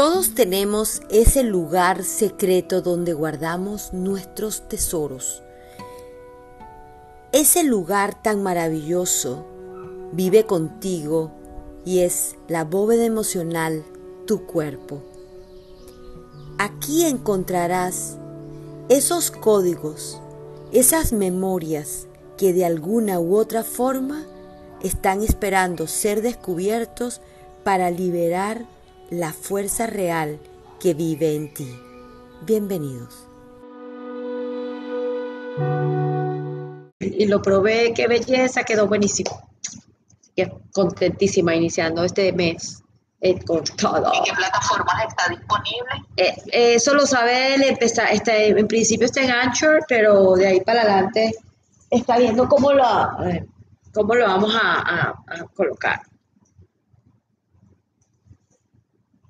Todos tenemos ese lugar secreto donde guardamos nuestros tesoros. Ese lugar tan maravilloso vive contigo y es la bóveda emocional, tu cuerpo. Aquí encontrarás esos códigos, esas memorias que de alguna u otra forma están esperando ser descubiertos para liberar la fuerza real que vive en ti. Bienvenidos. Y lo probé, qué belleza, quedó buenísimo. Contentísima iniciando este mes con todo. ¿Y qué plataformas está disponible? Eso lo sabe él, en principio está en Anchor, pero de ahí para adelante está viendo cómo lo vamos a colocar.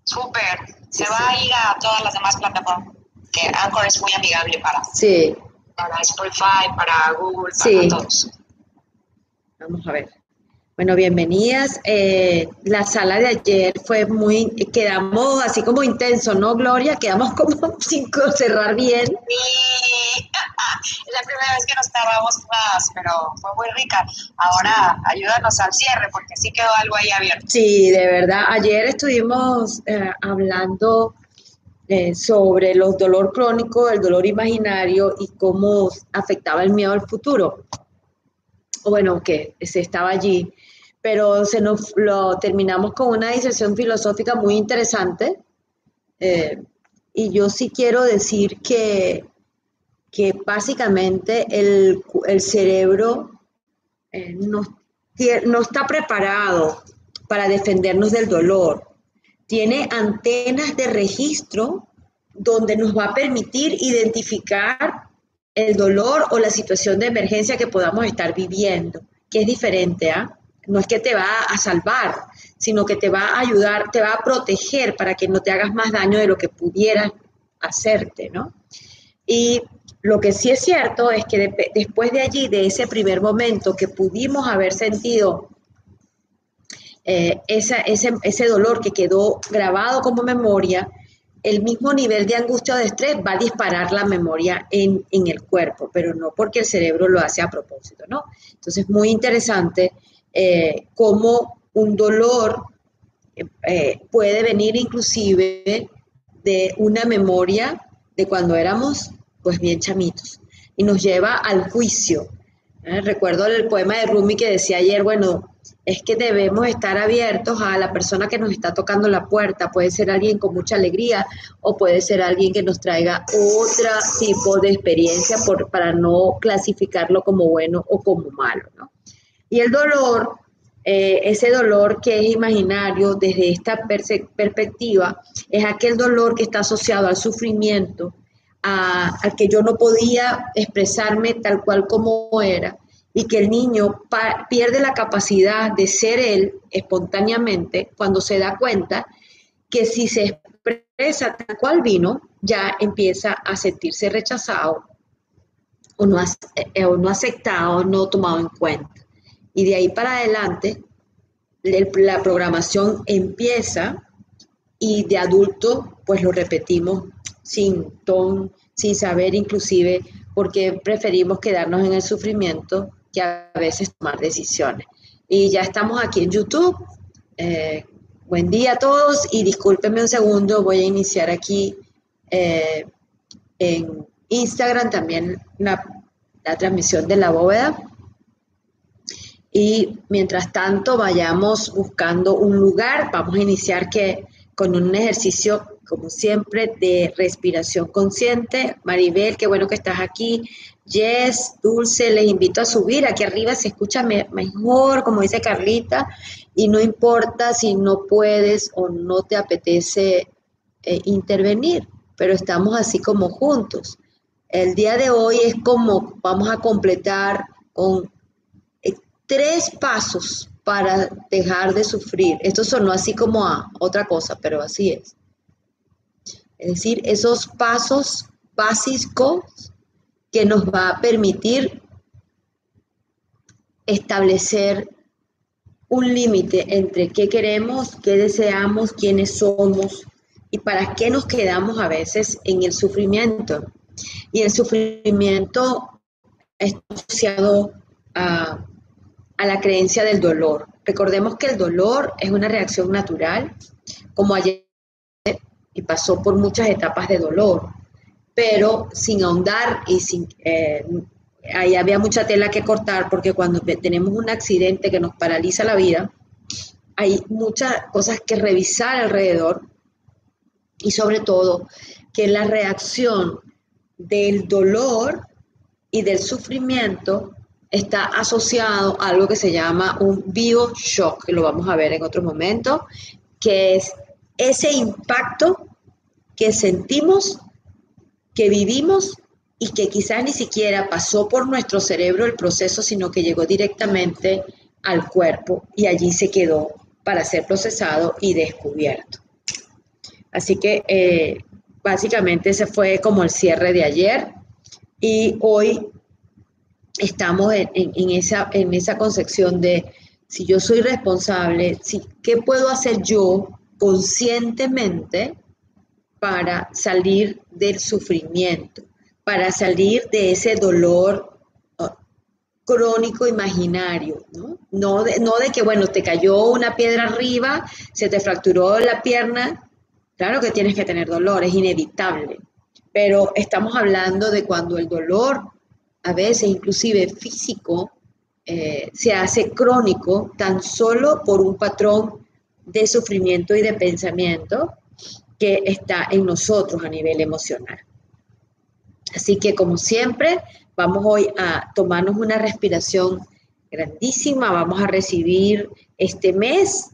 Súper, va a ir a todas las demás plataformas, que Anchor es muy amigable para Spotify, para Google, para todos. Vamos a ver. Bueno, bienvenidas. La sala de ayer fue quedamos así como intenso, ¿no, Gloria? Quedamos como sin cerrar bien. Sí, es la primera vez que nos tardamos más, pero fue muy rica. Ahora ayúdanos al cierre, porque sí quedó algo ahí abierto. Sí, de verdad. Ayer estuvimos hablando sobre el dolor crónico, el dolor imaginario y cómo afectaba el miedo al futuro. Bueno, que se estaba allí. Pero terminamos con una disertación filosófica muy interesante y yo sí quiero decir que básicamente el cerebro no está preparado para defendernos del dolor. Tiene antenas de registro donde nos va a permitir identificar el dolor o la situación de emergencia que podamos estar viviendo, que es diferente, ¿ah? No es que te va a salvar, sino que te va a ayudar, te va a proteger para que no te hagas más daño de lo que pudieras hacerte, ¿no? Y lo que sí es cierto es que después de allí, de ese primer momento que pudimos haber sentido ese dolor que quedó grabado como memoria, el mismo nivel de angustia o de estrés va a disparar la memoria en el cuerpo, pero no porque el cerebro lo hace a propósito, ¿no? Entonces, muy interesante cómo un dolor puede venir inclusive de una memoria de cuando éramos, pues, bien chamitos, y nos lleva al juicio. Recuerdo el poema de Rumi que decía ayer, bueno, es que debemos estar abiertos a la persona que nos está tocando la puerta. Puede ser alguien con mucha alegría o puede ser alguien que nos traiga otro tipo de experiencia para no clasificarlo como bueno o como malo, ¿no? Y el dolor, ese dolor que es imaginario desde esta perspectiva, es aquel dolor que está asociado al sufrimiento, al que yo no podía expresarme tal cual como era, y que el niño pierde la capacidad de ser él espontáneamente cuando se da cuenta que si se expresa tal cual vino, ya empieza a sentirse rechazado o no aceptado, no tomado en cuenta. Y de ahí para adelante, la programación empieza y de adulto pues lo repetimos sin ton, sin saber inclusive por qué preferimos quedarnos en el sufrimiento que a veces tomar decisiones. Y ya estamos aquí en YouTube. Buen día a todos y discúlpenme un segundo, voy a iniciar aquí en Instagram también la transmisión de la bóveda. Y mientras tanto vayamos buscando un lugar, vamos a iniciar con un ejercicio, como siempre, de respiración consciente. Maribel, qué bueno que estás aquí. Jess, Dulce, les invito a subir. Aquí arriba se escucha mejor, como dice Carlita, y no importa si no puedes o no te apetece intervenir, pero estamos así como juntos. El día de hoy es como vamos a completar con 3 pasos para dejar de sufrir. Esto sonó así como a otra cosa, pero así es. Es decir, esos pasos básicos que nos va a permitir establecer un límite entre qué queremos, qué deseamos, quiénes somos, ¿Y para qué nos quedamos a veces en el sufrimiento? Y el sufrimiento está asociado a la creencia del dolor. Recordemos que el dolor es una reacción natural, como ayer, y pasó por muchas etapas de dolor, pero sin ahondar y sin... ahí había mucha tela que cortar, porque cuando tenemos un accidente que nos paraliza la vida, hay muchas cosas que revisar alrededor, y sobre todo que la reacción del dolor y del sufrimiento está asociado a algo que se llama un bio-shock, que lo vamos a ver en otro momento, que es ese impacto que sentimos, que vivimos y que quizás ni siquiera pasó por nuestro cerebro el proceso, sino que llegó directamente al cuerpo y allí se quedó para ser procesado y descubierto. Así que básicamente ese fue como el cierre de ayer, y hoy estamos en esa concepción de si yo soy responsable, ¿qué puedo hacer yo conscientemente para salir del sufrimiento, para salir de ese dolor crónico imaginario, ¿no? No de que, bueno, te cayó una piedra arriba, se te fracturó la pierna. Claro que tienes que tener dolor, es inevitable, pero estamos hablando de cuando el dolor, a veces inclusive físico, se hace crónico tan solo por un patrón de sufrimiento y de pensamiento que está en nosotros a nivel emocional. Así que, como siempre, vamos hoy a tomarnos una respiración grandísima. Vamos a recibir este mes.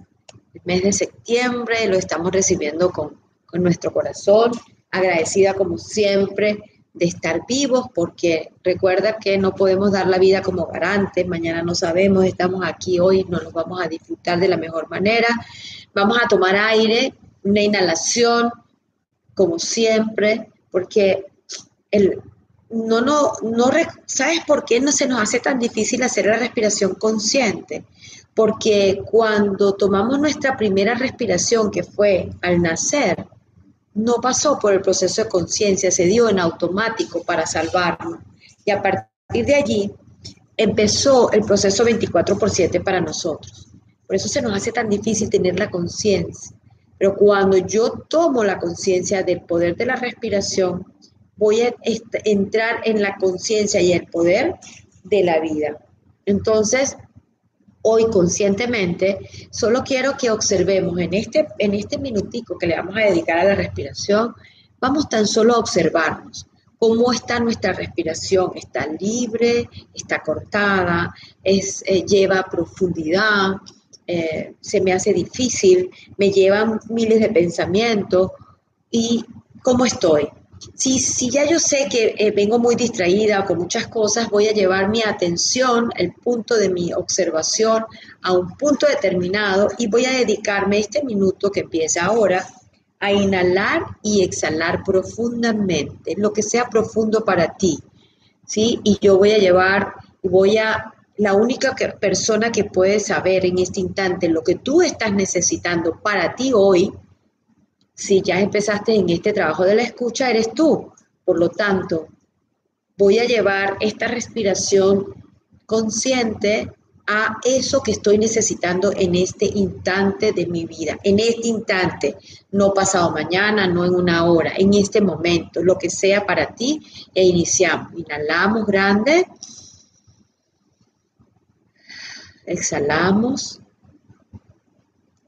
El mes de septiembre lo estamos recibiendo con nuestro corazón, agradecida como siempre de estar vivos, porque recuerda que no podemos dar la vida como garante, mañana no sabemos, estamos aquí hoy, no nos vamos a disfrutar de la mejor manera. Vamos a tomar aire, una inhalación, como siempre, porque ¿sabes por qué no se nos hace tan difícil hacer la respiración consciente? Porque cuando tomamos nuestra primera respiración, que fue al nacer, no pasó por el proceso de conciencia, se dio en automático para salvarnos. Y a partir de allí empezó el proceso 24/7 para nosotros. Por eso se nos hace tan difícil tener la conciencia. Pero cuando yo tomo la conciencia del poder de la respiración, voy a entrar en la conciencia y el poder de la vida. Entonces, hoy conscientemente, solo quiero que observemos en este minutico que le vamos a dedicar a la respiración, vamos tan solo a observarnos cómo está nuestra respiración. ¿Está libre? ¿Está cortada? ¿Lleva profundidad? ¿Se me hace difícil? ¿Me llevan miles de pensamientos? ¿Y cómo estoy? Si ya yo sé que vengo muy distraída con muchas cosas, voy a llevar mi atención, el punto de mi observación, a un punto determinado, y voy a dedicarme este minuto que empieza ahora a inhalar y exhalar profundamente, lo que sea profundo para ti, ¿sí? Y yo la única persona que puede saber en este instante lo que tú estás necesitando para ti hoy, si ya empezaste en este trabajo de la escucha, eres tú. Por lo tanto, voy a llevar esta respiración consciente a eso que estoy necesitando en este instante de mi vida. En este instante, no pasado mañana, no en una hora, en este momento, lo que sea para ti. E iniciamos. Inhalamos grande. Exhalamos.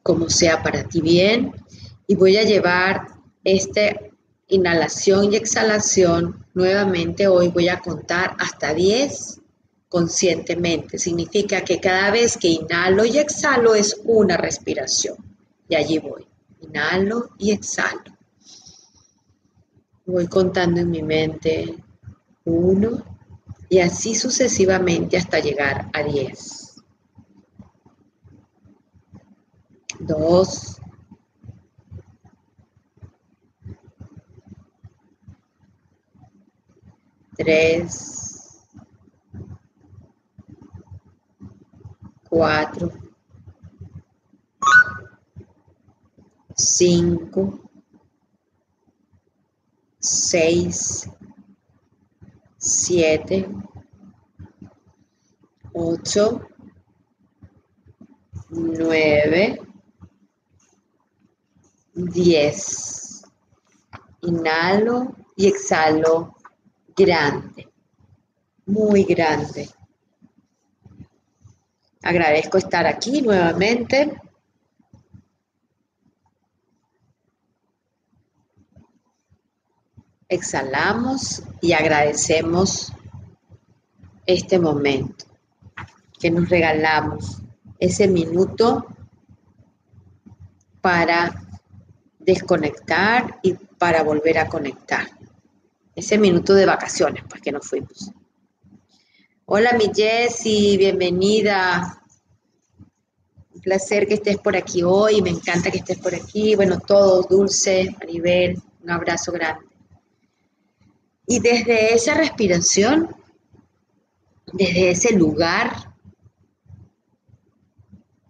Como sea para ti bien. Y voy a llevar esta inhalación y exhalación nuevamente hoy. Voy a contar hasta 10 conscientemente. Significa que cada vez que inhalo y exhalo es una respiración. Y allí voy. Inhalo y exhalo. Voy contando en mi mente 1 y así sucesivamente hasta llegar a 10. 2. 3, 4, 5, 6, 7, 8, 9, 10. Inhalo y exhalo grande, muy grande. Agradezco estar aquí nuevamente. Exhalamos y agradecemos este momento que nos regalamos, ese minuto para desconectar y para volver a conectar. Ese minuto de vacaciones, pues, que nos fuimos. Hola, mi Jessy, bienvenida. Un placer que estés por aquí hoy, me encanta que estés por aquí. Bueno, todos, Dulce, Maribel, un abrazo grande. Y desde esa respiración, desde ese lugar,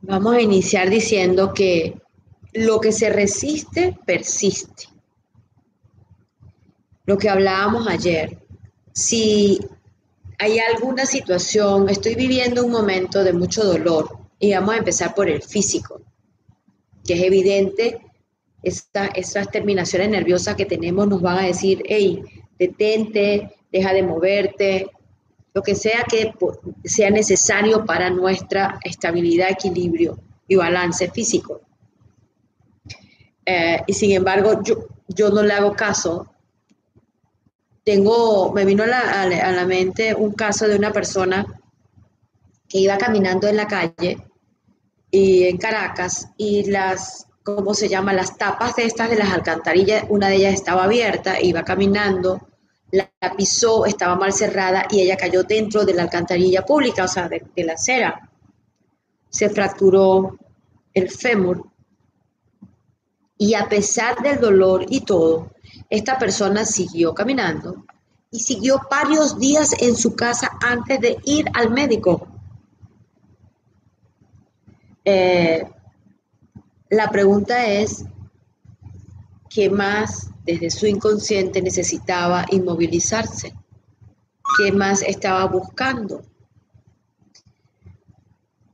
vamos a iniciar diciendo que lo que se resiste, persiste. Lo que hablábamos ayer, si hay alguna situación, estoy viviendo un momento de mucho dolor, y vamos a empezar por el físico, que es evidente, esas terminaciones nerviosas que tenemos nos van a decir, hey, detente, deja de moverte, lo que sea necesario para nuestra estabilidad, equilibrio y balance físico. Y sin embargo, yo no le hago caso. Me vino a la mente un caso de una persona que iba caminando en la calle y en Caracas y las tapas de estas de las alcantarillas, una de ellas estaba abierta, iba caminando, la pisó, estaba mal cerrada y ella cayó dentro de la alcantarilla pública, o sea, de la acera. Se fracturó el fémur y a pesar del dolor y todo, esta persona siguió caminando y siguió varios días en su casa antes de ir al médico. La pregunta es, ¿qué más desde su inconsciente necesitaba inmovilizarse? ¿Qué más estaba buscando?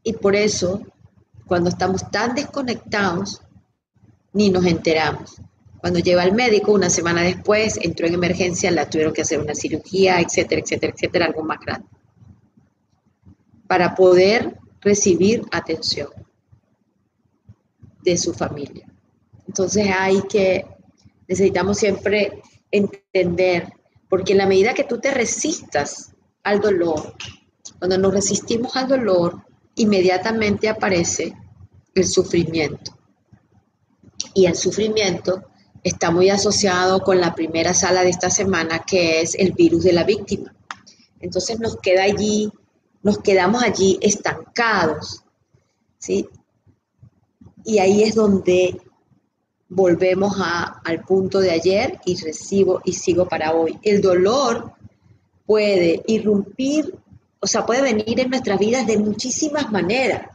Y por eso, cuando estamos tan desconectados, ni nos enteramos. Cuando lleva al médico, una semana después, entró en emergencia, la tuvieron que hacer una cirugía, etcétera, etcétera, etcétera, algo más grande, para poder recibir atención de su familia. Entonces necesitamos siempre entender, porque en la medida que tú te resistas al dolor, cuando nos resistimos al dolor, inmediatamente aparece el sufrimiento. Y el sufrimiento está muy asociado con la primera sala de esta semana, que es el virus de la víctima. Entonces nos quedamos allí estancados, ¿sí? Y ahí es donde volvemos al punto de ayer y recibo y sigo para hoy. El dolor puede irrumpir, o sea, puede venir en nuestras vidas de muchísimas maneras.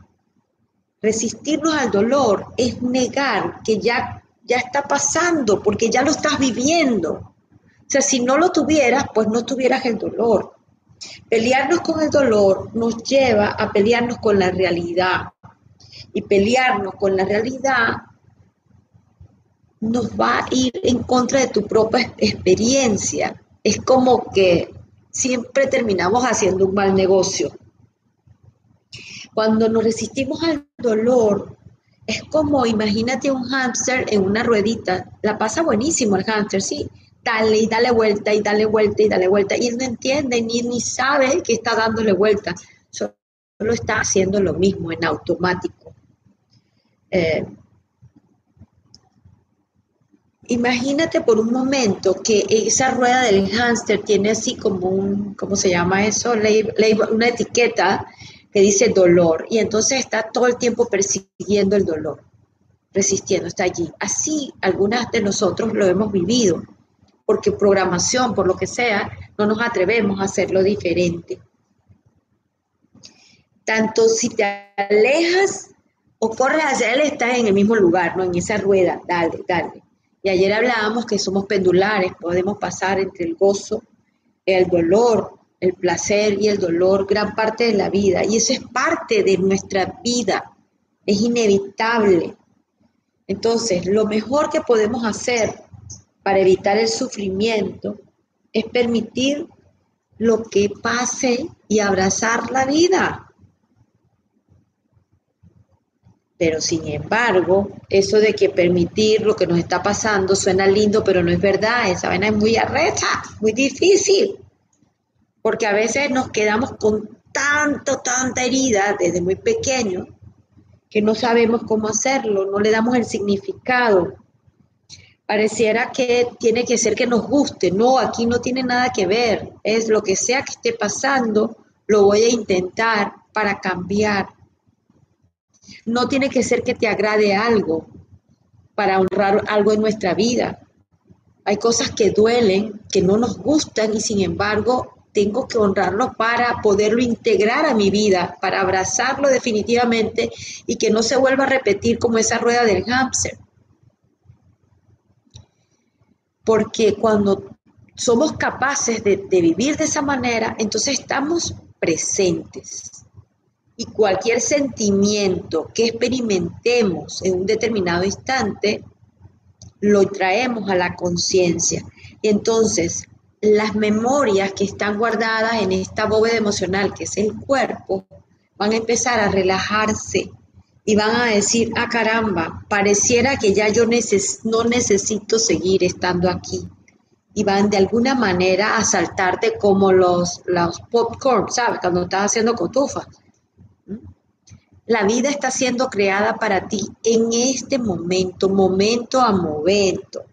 Resistirnos al dolor es negar que ya está pasando, porque ya lo estás viviendo. O sea, si no lo tuvieras, pues no tuvieras el dolor. Pelearnos con el dolor nos lleva a pelearnos con la realidad. Y pelearnos con la realidad nos va a ir en contra de tu propia experiencia. Es como que siempre terminamos haciendo un mal negocio. Cuando nos resistimos al dolor, es como, imagínate un hámster en una ruedita, la pasa buenísimo el hámster, sí, dale y dale vuelta y dale vuelta y dale vuelta, y él no entiende ni sabe que está dándole vuelta, solo está haciendo lo mismo en automático. Imagínate por un momento que esa rueda del hámster tiene así como ¿cómo se llama eso? Una etiqueta que dice dolor, y entonces está todo el tiempo persiguiendo el dolor, resistiendo, está allí. Así algunas de nosotros lo hemos vivido, porque programación, por lo que sea, no nos atrevemos a hacerlo diferente. Tanto si te alejas o corres hacia él, estás en el mismo lugar, ¿no? En esa rueda, dale, dale. Y ayer hablábamos que somos pendulares, podemos pasar entre el gozo, el dolor, el placer y el dolor gran parte de la vida. Y eso es parte de nuestra vida, es inevitable. Entonces, lo mejor que podemos hacer para evitar el sufrimiento es permitir lo que pase y abrazar la vida. Pero sin embargo, eso de que permitir lo que nos está pasando suena lindo, pero no es verdad. Esa vaina es muy arrecha, muy difícil. Porque a veces nos quedamos con tanta herida desde muy pequeño que no sabemos cómo hacerlo, no le damos el significado. Pareciera que tiene que ser que nos guste. No, aquí no tiene nada que ver. Es lo que sea que esté pasando, lo voy a intentar para cambiar. No tiene que ser que te agrade algo para honrar algo en nuestra vida. Hay cosas que duelen, que no nos gustan y sin embargo tengo que honrarlo para poderlo integrar a mi vida, para abrazarlo definitivamente y que no se vuelva a repetir como esa rueda del hámster. Porque cuando somos capaces de vivir de esa manera, entonces estamos presentes. Y cualquier sentimiento que experimentemos en un determinado instante, lo traemos a la conciencia. Y entonces, las memorias que están guardadas en esta bóveda emocional, que es el cuerpo, van a empezar a relajarse y van a decir, ah, caramba, pareciera que ya yo no necesito seguir estando aquí. Y van de alguna manera a saltarte como los popcorn, ¿sabes? Cuando estás haciendo cotufas. La vida está siendo creada para ti en este momento, momento a momento.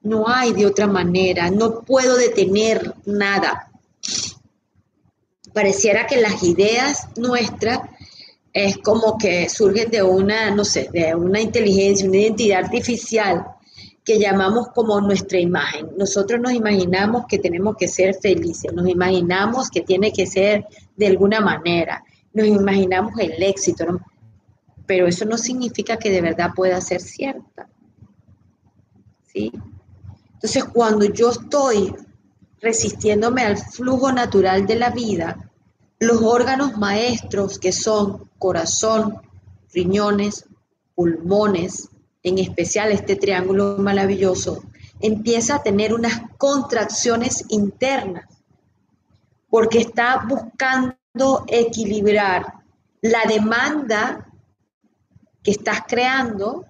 No hay de otra manera, no puedo detener nada. Pareciera que las ideas nuestras es como que surgen de una inteligencia, una identidad artificial que llamamos como nuestra imagen. Nosotros nos imaginamos que tenemos que ser felices, nos imaginamos que tiene que ser de alguna manera. Nos imaginamos el éxito, ¿no? Pero eso no significa que de verdad pueda ser cierta, ¿sí? Entonces, cuando yo estoy resistiéndome al flujo natural de la vida, los órganos maestros que son corazón, riñones, pulmones, en especial este triángulo maravilloso, empieza a tener unas contracciones internas, porque está buscando equilibrar la demanda que estás creando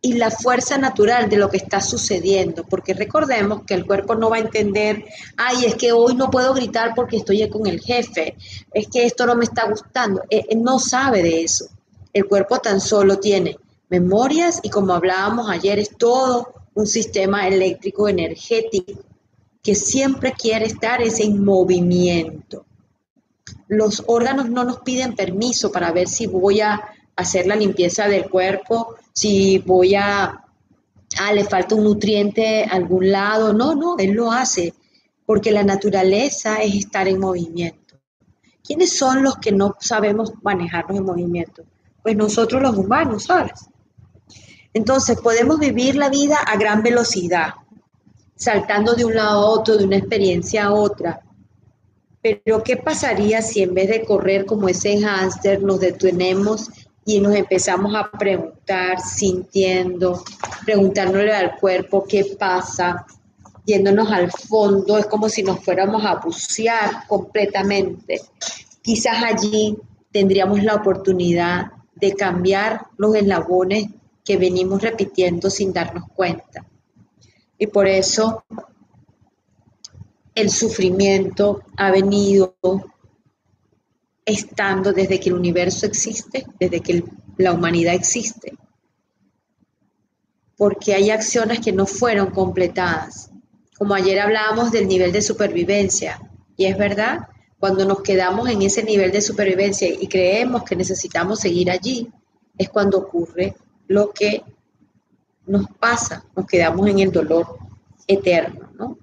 y la fuerza natural de lo que está sucediendo, porque recordemos que el cuerpo no va a entender, ay, es que hoy no puedo gritar porque estoy con el jefe, es que esto no me está gustando, no sabe de eso. El cuerpo tan solo tiene memorias y, como hablábamos ayer, es todo un sistema eléctrico energético que siempre quiere estar en movimiento. Los órganos no nos piden permiso para ver si voy a hacer la limpieza del cuerpo, si voy a... le falta un nutriente a algún lado. No, él lo hace, porque la naturaleza es estar en movimiento. ¿Quiénes son los que no sabemos manejarnos en movimiento? Pues nosotros los humanos, ¿sabes? Entonces, podemos vivir la vida a gran velocidad, saltando de un lado a otro, de una experiencia a otra. Pero, ¿qué pasaría si en vez de correr como ese hámster nos detenemos y nos empezamos a preguntar, sintiendo, preguntándole al cuerpo qué pasa, yéndonos al fondo? Es como si nos fuéramos a bucear completamente. Quizás allí tendríamos la oportunidad de cambiar los eslabones que venimos repitiendo sin darnos cuenta. Y por eso el sufrimiento ha venido estando desde que el universo existe, desde que la humanidad existe. Porque hay acciones que no fueron completadas. Como ayer hablábamos del nivel de supervivencia. Y es verdad, cuando nos quedamos en ese nivel de supervivencia y creemos que necesitamos seguir allí, es cuando ocurre lo que nos pasa. Nos quedamos en el dolor eterno, ¿no?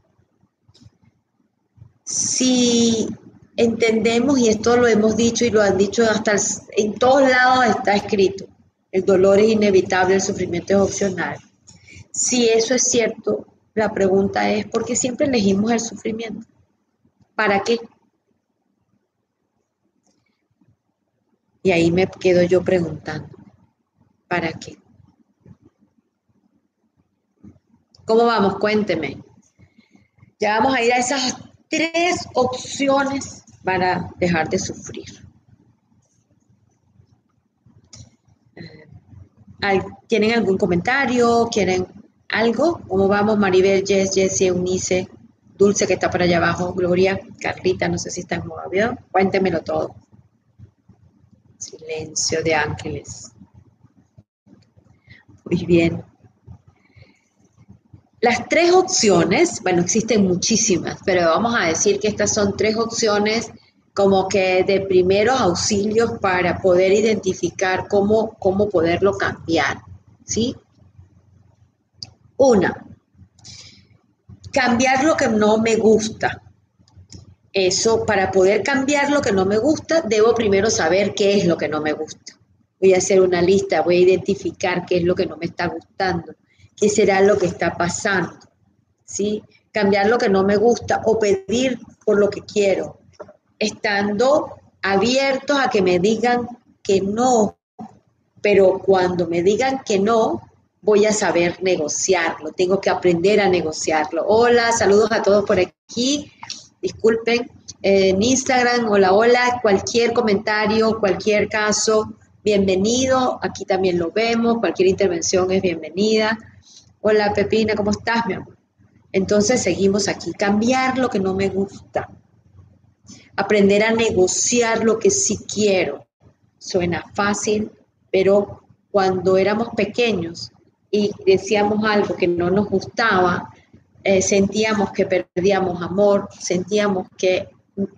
Si entendemos, y esto lo hemos dicho y lo han dicho hasta en todos lados está escrito, el dolor es inevitable, el sufrimiento es opcional. Si eso es cierto, la pregunta es, ¿por qué siempre elegimos el sufrimiento? ¿Para qué? Y ahí me quedo yo preguntando, ¿para qué? ¿Cómo vamos? Cuénteme. Ya vamos a ir a esas 3 opciones para dejar de sufrir. ¿Tienen algún comentario? ¿Quieren algo? ¿Cómo vamos? Maribel, Jess, Jessie, Eunice, Dulce que está para allá abajo, Gloria, Carlita, no sé si está en modo avión. Cuéntemelo todo. Silencio de ángeles. Muy bien. Las 3 opciones, bueno, existen muchísimas, pero vamos a decir que estas son 3 opciones como que de primeros auxilios para poder identificar cómo poderlo cambiar, ¿sí? 1, cambiar lo que no me gusta. Eso, para poder cambiar lo que no me gusta, debo primero saber qué es lo que no me gusta. Voy a hacer una lista, voy a identificar qué es lo que no me está gustando. ¿Qué será lo que está pasando? ¿Sí? Cambiar lo que no me gusta o pedir por lo que quiero, estando abiertos a que me digan que no, pero cuando me digan que no, voy a saber negociarlo, tengo que aprender a negociarlo. Hola, saludos a todos por aquí, disculpen, en Instagram, hola, cualquier comentario, cualquier caso, bienvenido, aquí también lo vemos, cualquier intervención es bienvenida. Hola Pepina, ¿cómo estás, mi amor? Entonces seguimos aquí, cambiar lo que no me gusta, aprender a negociar lo que sí quiero. Suena fácil, pero cuando éramos pequeños y decíamos algo que no nos gustaba, sentíamos que perdíamos amor, sentíamos que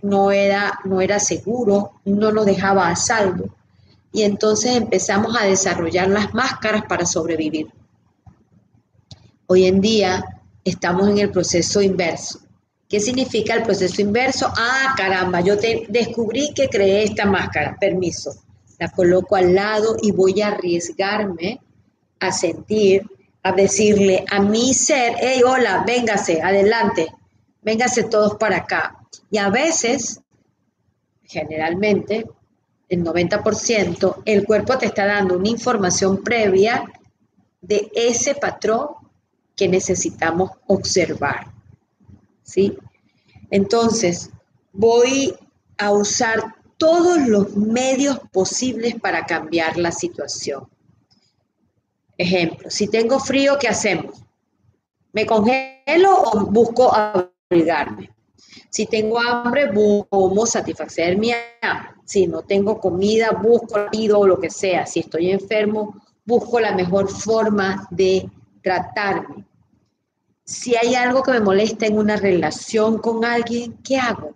no era seguro, no nos dejaba a salvo. Y entonces empezamos a desarrollar las máscaras para sobrevivir. Hoy en día estamos en el proceso inverso. ¿Qué significa el proceso inverso? Ah, caramba, yo descubrí que creé esta máscara. Permiso. La coloco al lado y voy a arriesgarme a sentir, a decirle a mi ser, hey, hola, véngase, adelante, véngase todos para acá. Y a veces, generalmente, el 90%, el cuerpo te está dando una información previa de ese patrón que necesitamos observar, ¿sí? Entonces, voy a usar todos los medios posibles para cambiar la situación. Ejemplo, si tengo frío, ¿qué hacemos? ¿Me congelo o busco abrigarme? Si tengo hambre, busco satisfacer mi hambre. Si no tengo comida, busco pido o lo que sea. Si estoy enfermo, busco la mejor forma de tratarme. Si hay algo que me molesta en una relación con alguien, ¿qué hago?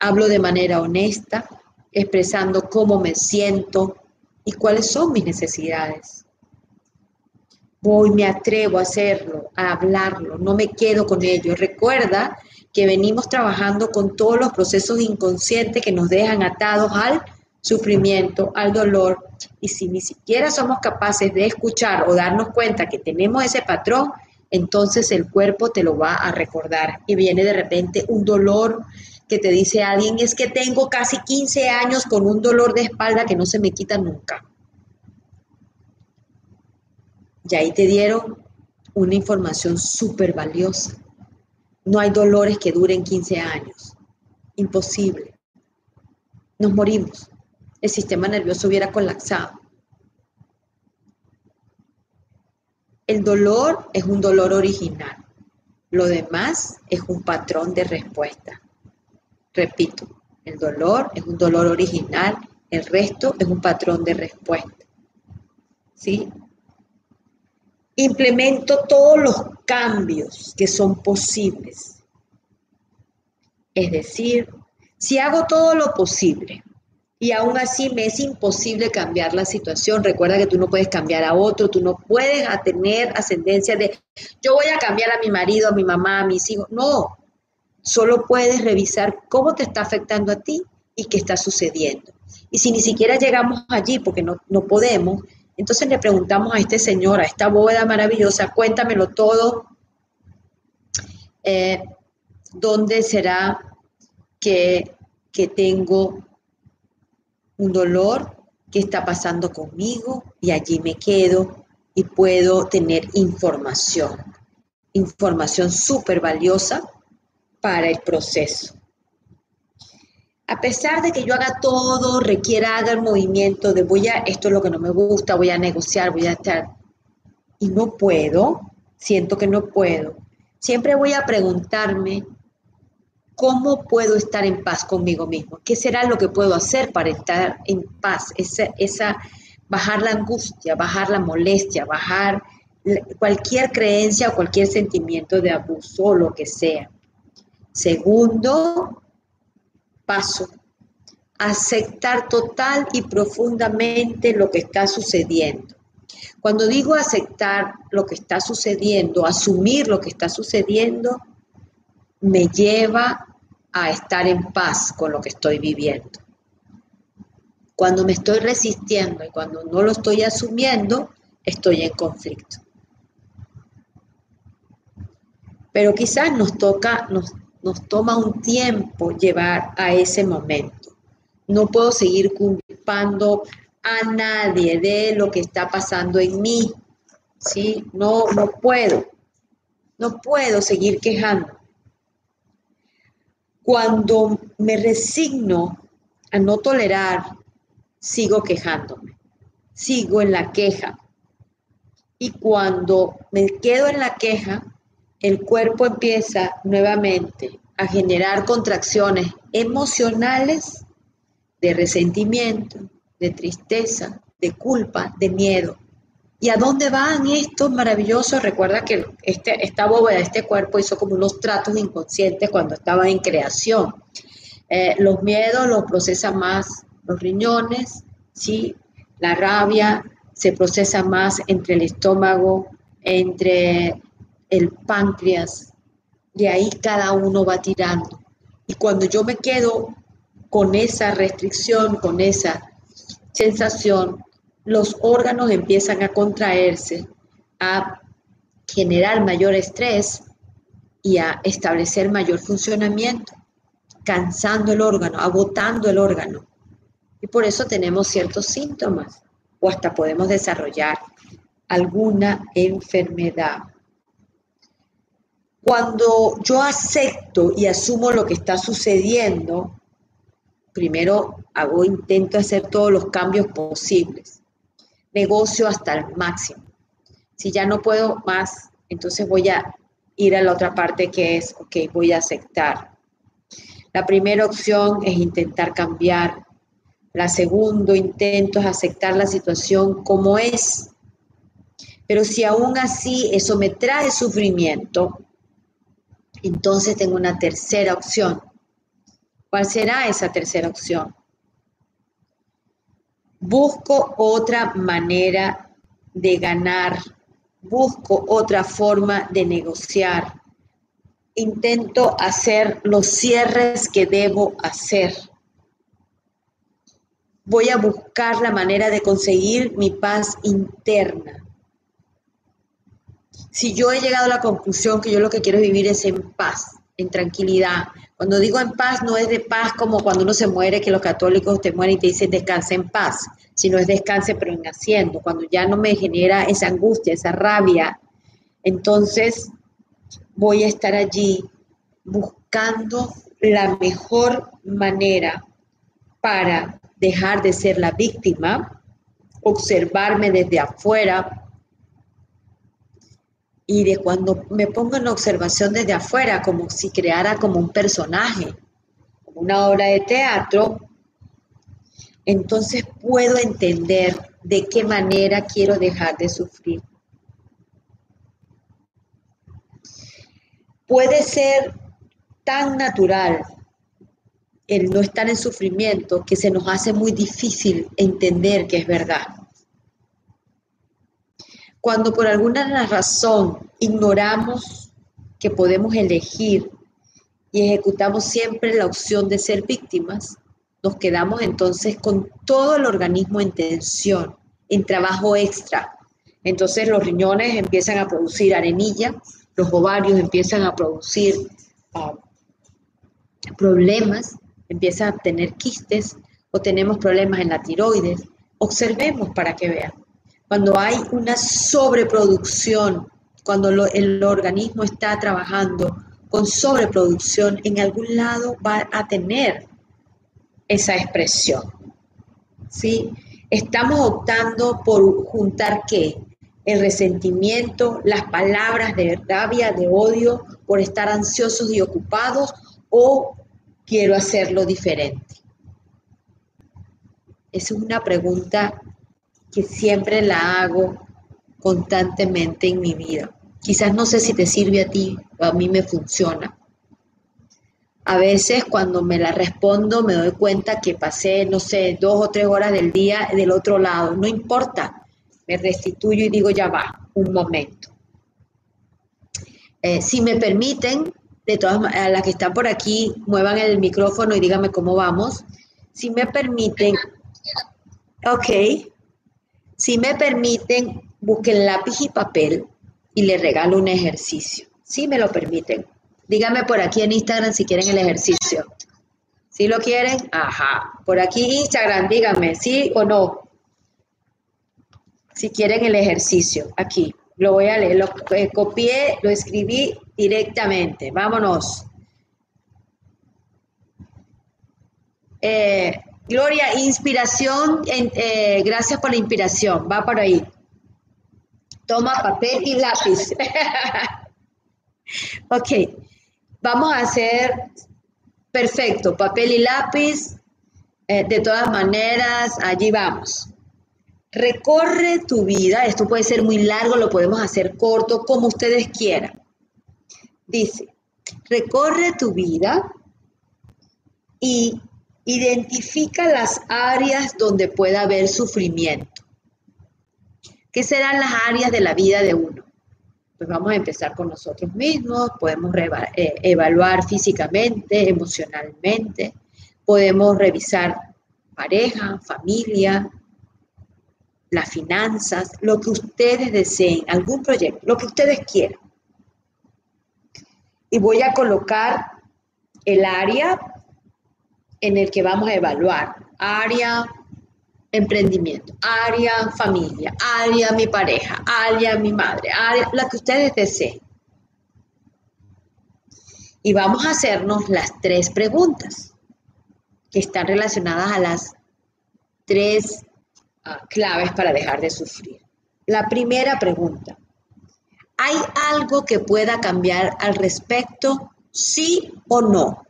Hablo de manera honesta, expresando cómo me siento y cuáles son mis necesidades. Voy, me atrevo a hacerlo, a hablarlo, no me quedo con ello. Recuerda que venimos trabajando con todos los procesos inconscientes que nos dejan atados al sufrimiento, al dolor, y si ni siquiera somos capaces de escuchar o darnos cuenta que tenemos ese patrón, entonces el cuerpo te lo va a recordar y viene de repente un dolor que te dice alguien, es que tengo casi 15 años con un dolor de espalda que no se me quita nunca. Y ahí te dieron una información súper valiosa. No hay dolores que duren 15 años. Imposible. Nos morimos. El sistema nervioso hubiera colapsado. El dolor es un dolor original. Lo demás es un patrón de respuesta. Repito, el dolor es un dolor original. El resto es un patrón de respuesta. ¿Sí? Implemento todos los cambios que son posibles. Es decir, si hago todo lo posible y aún así me es imposible cambiar la situación, recuerda que tú no puedes cambiar a otro, tú no puedes tener ascendencia de yo voy a cambiar a mi marido, a mi mamá, a mis hijos. No, solo puedes revisar cómo te está afectando a ti y qué está sucediendo. Y si ni siquiera llegamos allí porque no podemos, Entonces le preguntamos a este señor, a esta bóveda maravillosa, cuéntamelo todo, ¿dónde será que tengo un dolor? ¿Qué está pasando conmigo? Y allí me quedo y puedo tener información súper valiosa para el proceso. A pesar de que yo haga todo, haga el movimiento de esto es lo que no me gusta, voy a negociar, voy a estar, y no puedo, siento que no puedo. Siempre voy a preguntarme cómo puedo estar en paz conmigo mismo, qué será lo que puedo hacer para estar en paz, bajar la angustia, bajar la molestia, bajar cualquier creencia o cualquier sentimiento de abuso o lo que sea. Segundo paso, aceptar total y profundamente lo que está sucediendo. Cuando digo aceptar lo que está sucediendo, asumir lo que está sucediendo, me lleva a estar en paz con lo que estoy viviendo. Cuando me estoy resistiendo y cuando no lo estoy asumiendo, estoy en conflicto. Pero quizás nos toma un tiempo llevar a ese momento. No puedo seguir culpando a nadie de lo que está pasando en mí, ¿sí? No puedo seguir quejando. Cuando me resigno a no tolerar, sigo quejándome, sigo en la queja. Y cuando me quedo en la queja, el cuerpo empieza nuevamente a generar contracciones emocionales de resentimiento, de tristeza, de culpa, de miedo. ¿Y a dónde van estos maravillosos? Recuerda que esta bóveda, este cuerpo hizo como unos tratos inconscientes cuando estaba en creación. Los miedos los procesan más los riñones, ¿sí? La rabia se procesa más entre el estómago, entre el páncreas, de ahí cada uno va tirando. Y cuando yo me quedo con esa restricción, con esa sensación, los órganos empiezan a contraerse, a generar mayor estrés y a establecer mayor funcionamiento, cansando el órgano, agotando el órgano. Y por eso tenemos ciertos síntomas o hasta podemos desarrollar alguna enfermedad. Cuando yo acepto y asumo lo que está sucediendo, primero intento hacer todos los cambios posibles. Negocio hasta el máximo. Si ya no puedo más, entonces voy a ir a la otra parte que es, voy a aceptar. La primera opción es intentar cambiar. La segunda intento es aceptar la situación como es. Pero si aún así eso me trae sufrimiento, entonces tengo una tercera opción. ¿Cuál será esa tercera opción? Busco otra manera de ganar, busco otra forma de negociar, intento hacer los cierres que debo hacer. Voy a buscar la manera de conseguir mi paz interna. Si yo he llegado a la conclusión que yo lo que quiero vivir es en paz, en tranquilidad. Cuando digo en paz, no es de paz como cuando uno se muere, que los católicos te mueren y te dicen descanse en paz, sino es descanse pero en haciendo, cuando ya no me genera esa angustia, esa rabia. Entonces voy a estar allí buscando la mejor manera para dejar de ser la víctima, observarme desde afuera. Y de cuando me pongo en observación desde afuera, como si creara como un personaje, como una obra de teatro, entonces puedo entender de qué manera quiero dejar de sufrir. Puede ser tan natural el no estar en sufrimiento que se nos hace muy difícil entender que es verdad. Cuando por alguna razón ignoramos que podemos elegir y ejecutamos siempre la opción de ser víctimas, nos quedamos entonces con todo el organismo en tensión, en trabajo extra. Entonces los riñones empiezan a producir arenilla, los ovarios empiezan a producir problemas, empiezan a tener quistes o tenemos problemas en la tiroides. Observemos para que vean. Cuando hay una sobreproducción, cuando el organismo está trabajando con sobreproducción, en algún lado va a tener esa expresión, ¿sí? Estamos optando por juntar ¿qué? El resentimiento, las palabras de rabia, de odio, por estar ansiosos y ocupados, o quiero hacerlo diferente. Esa es una pregunta que siempre la hago constantemente en mi vida. Quizás no sé si te sirve a ti, o a mí me funciona. A veces cuando me la respondo me doy cuenta que pasé, no sé, 2 o 3 horas del día del otro lado. No importa, me restituyo y digo, ya va, un momento. Si me permiten, de todas maneras, las que están por aquí, muevan el micrófono y díganme cómo vamos. Si me permiten, ok, si me permiten, busquen lápiz y papel y les regalo un ejercicio. Si me lo permiten. Díganme por aquí en Instagram si quieren el ejercicio. ¿Sí lo quieren? Ajá. Por aquí Instagram, díganme, ¿sí o no? Si quieren el ejercicio, aquí. Lo voy a leer, lo copié, lo escribí directamente. Vámonos. Gloria, inspiración, gracias por la inspiración. Va por ahí. Toma papel y lápiz. Ok, vamos a hacer perfecto, papel y lápiz, de todas maneras, allí vamos. Recorre tu vida, esto puede ser muy largo, lo podemos hacer corto, como ustedes quieran. Dice, recorre tu vida y identifica las áreas donde pueda haber sufrimiento. ¿Qué serán las áreas de la vida de uno? Pues vamos a empezar con nosotros mismos, podemos evaluar físicamente, emocionalmente, podemos revisar pareja, familia, las finanzas, lo que ustedes deseen, algún proyecto, lo que ustedes quieran. Y voy a colocar el área en el que vamos a evaluar, área emprendimiento, área familia, área mi pareja, área mi madre, área la que ustedes deseen. Y vamos a hacernos las 3 preguntas que están relacionadas a las 3 claves para dejar de sufrir. La primera pregunta, ¿hay algo que pueda cambiar al respecto? ¿Sí o no?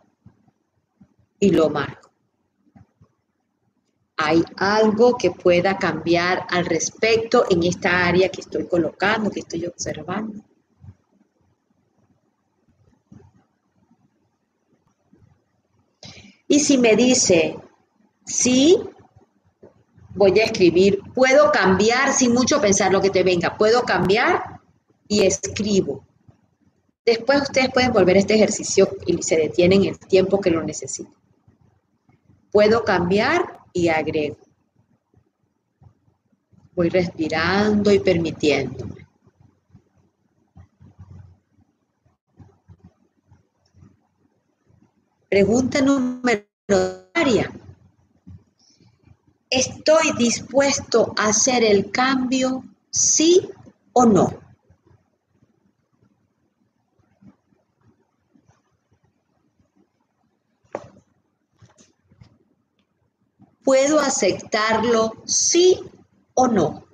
Y lo marco. ¿Hay algo que pueda cambiar al respecto en esta área que estoy colocando, que estoy observando? Y si me dice, sí, voy a escribir, puedo cambiar, sin mucho pensar lo que te venga, puedo cambiar y escribo. Después ustedes pueden volver a este ejercicio y se detienen el tiempo que lo necesiten. Puedo cambiar y agrego. Voy respirando y permitiéndome. Pregunta número 2. ¿Estoy dispuesto a hacer el cambio, sí o no? ¿Puedo aceptarlo, sí o no?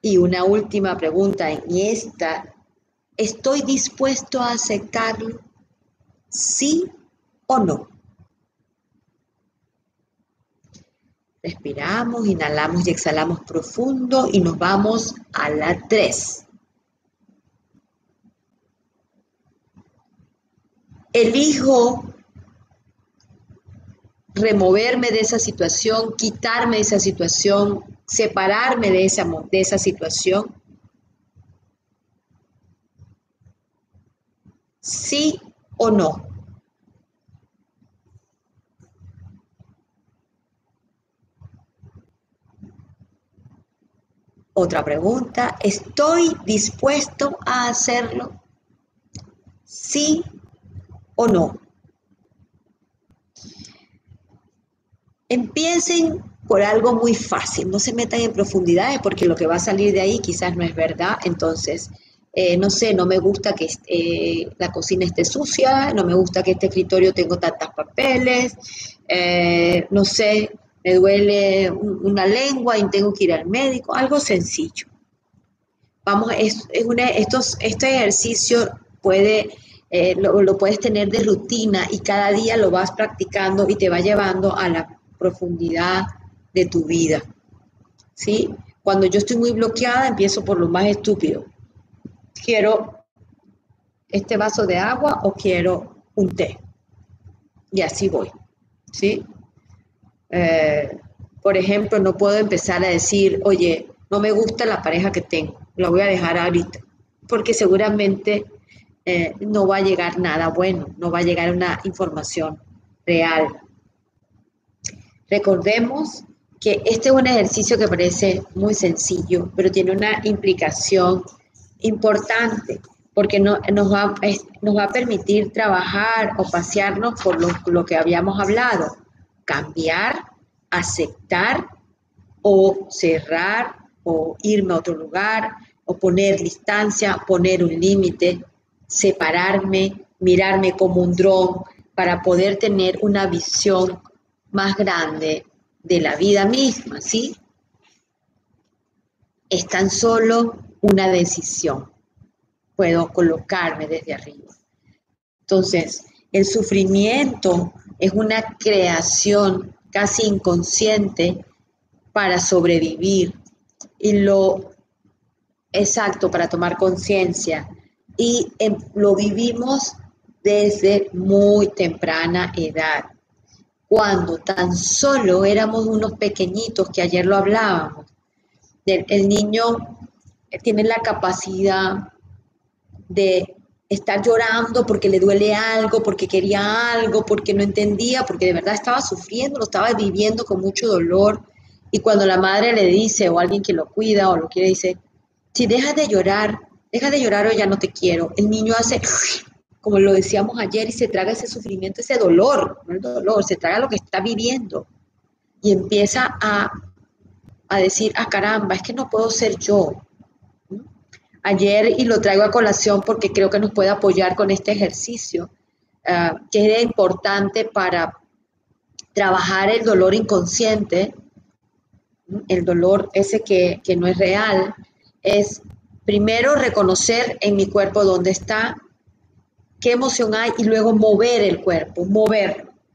Y una última pregunta en esta, ¿estoy dispuesto a aceptarlo, sí o no? Respiramos, inhalamos y exhalamos profundo y nos vamos a la 3. Elijo removerme de esa situación, quitarme de esa situación, separarme de esa situación. ¿Sí o no? Otra pregunta, ¿estoy dispuesto a hacerlo? ¿Sí o no? Empiecen por algo muy fácil, no se metan en profundidades porque lo que va a salir de ahí quizás no es verdad. Entonces, no sé, no me gusta que la cocina esté sucia, no me gusta que este escritorio tenga tantos papeles, no sé, me duele una lengua y tengo que ir al médico, algo sencillo. Vamos, este ejercicio puede, lo puedes tener de rutina y cada día lo vas practicando y te va llevando a la profundidad de tu vida, ¿sí? Cuando yo estoy muy bloqueada, empiezo por lo más estúpido. ¿Quiero este vaso de agua o quiero un té? Y así voy, ¿sí? Por ejemplo, no puedo empezar a decir, oye, no me gusta la pareja que tengo, la voy a dejar ahorita, porque seguramente no va a llegar nada bueno, no va a llegar una información real. Recordemos que este es un ejercicio que parece muy sencillo, pero tiene una implicación importante, porque nos va a permitir trabajar o pasearnos por lo que habíamos hablado. Cambiar, aceptar o cerrar o irme a otro lugar o poner distancia, poner un límite, separarme, mirarme como un dron para poder tener una visión más grande de la vida misma, ¿sí? Es tan solo una decisión. Puedo colocarme desde arriba. Entonces, el sufrimiento es una creación casi inconsciente para sobrevivir y para tomar conciencia. Y lo vivimos desde muy temprana edad, cuando tan solo éramos unos pequeñitos, que ayer lo hablábamos. El niño tiene la capacidad de estar llorando porque le duele algo, porque quería algo, porque no entendía, porque de verdad estaba sufriendo, lo estaba viviendo con mucho dolor. Y cuando la madre le dice, o alguien que lo cuida o lo quiere, dice, si deja de llorar o ya no te quiero. El niño hace, como lo decíamos ayer, y se traga ese sufrimiento, ese dolor, no el dolor, se traga lo que está viviendo. Y empieza a decir, caramba, es que no puedo ser yo. Ayer, y lo traigo a colación porque creo que nos puede apoyar con este ejercicio, que es importante para trabajar el dolor inconsciente, el dolor ese que no es real, es primero reconocer en mi cuerpo dónde está, qué emoción hay, y luego mover el cuerpo,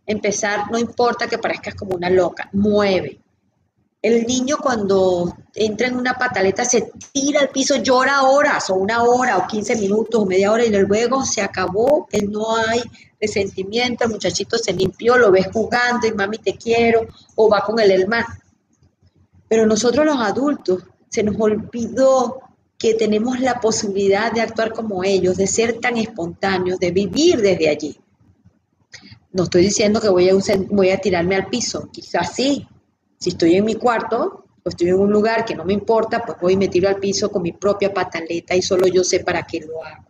empezar, no importa que parezcas como una loca, mueve. El niño cuando entra en una pataleta se tira al piso, llora horas, o una hora, o 15 minutos, o media hora, y luego se acabó, él no hay resentimiento, el muchachito se limpió, lo ves jugando, y mami te quiero, o va con el hermano. Pero nosotros los adultos, se nos olvidó que tenemos la posibilidad de actuar como ellos, de ser tan espontáneos, de vivir desde allí. No estoy diciendo que voy a tirarme al piso, quizás sí. Si estoy en mi cuarto o estoy en un lugar que no me importa, pues voy y me tiro al piso con mi propia pataleta y solo yo sé para qué lo hago.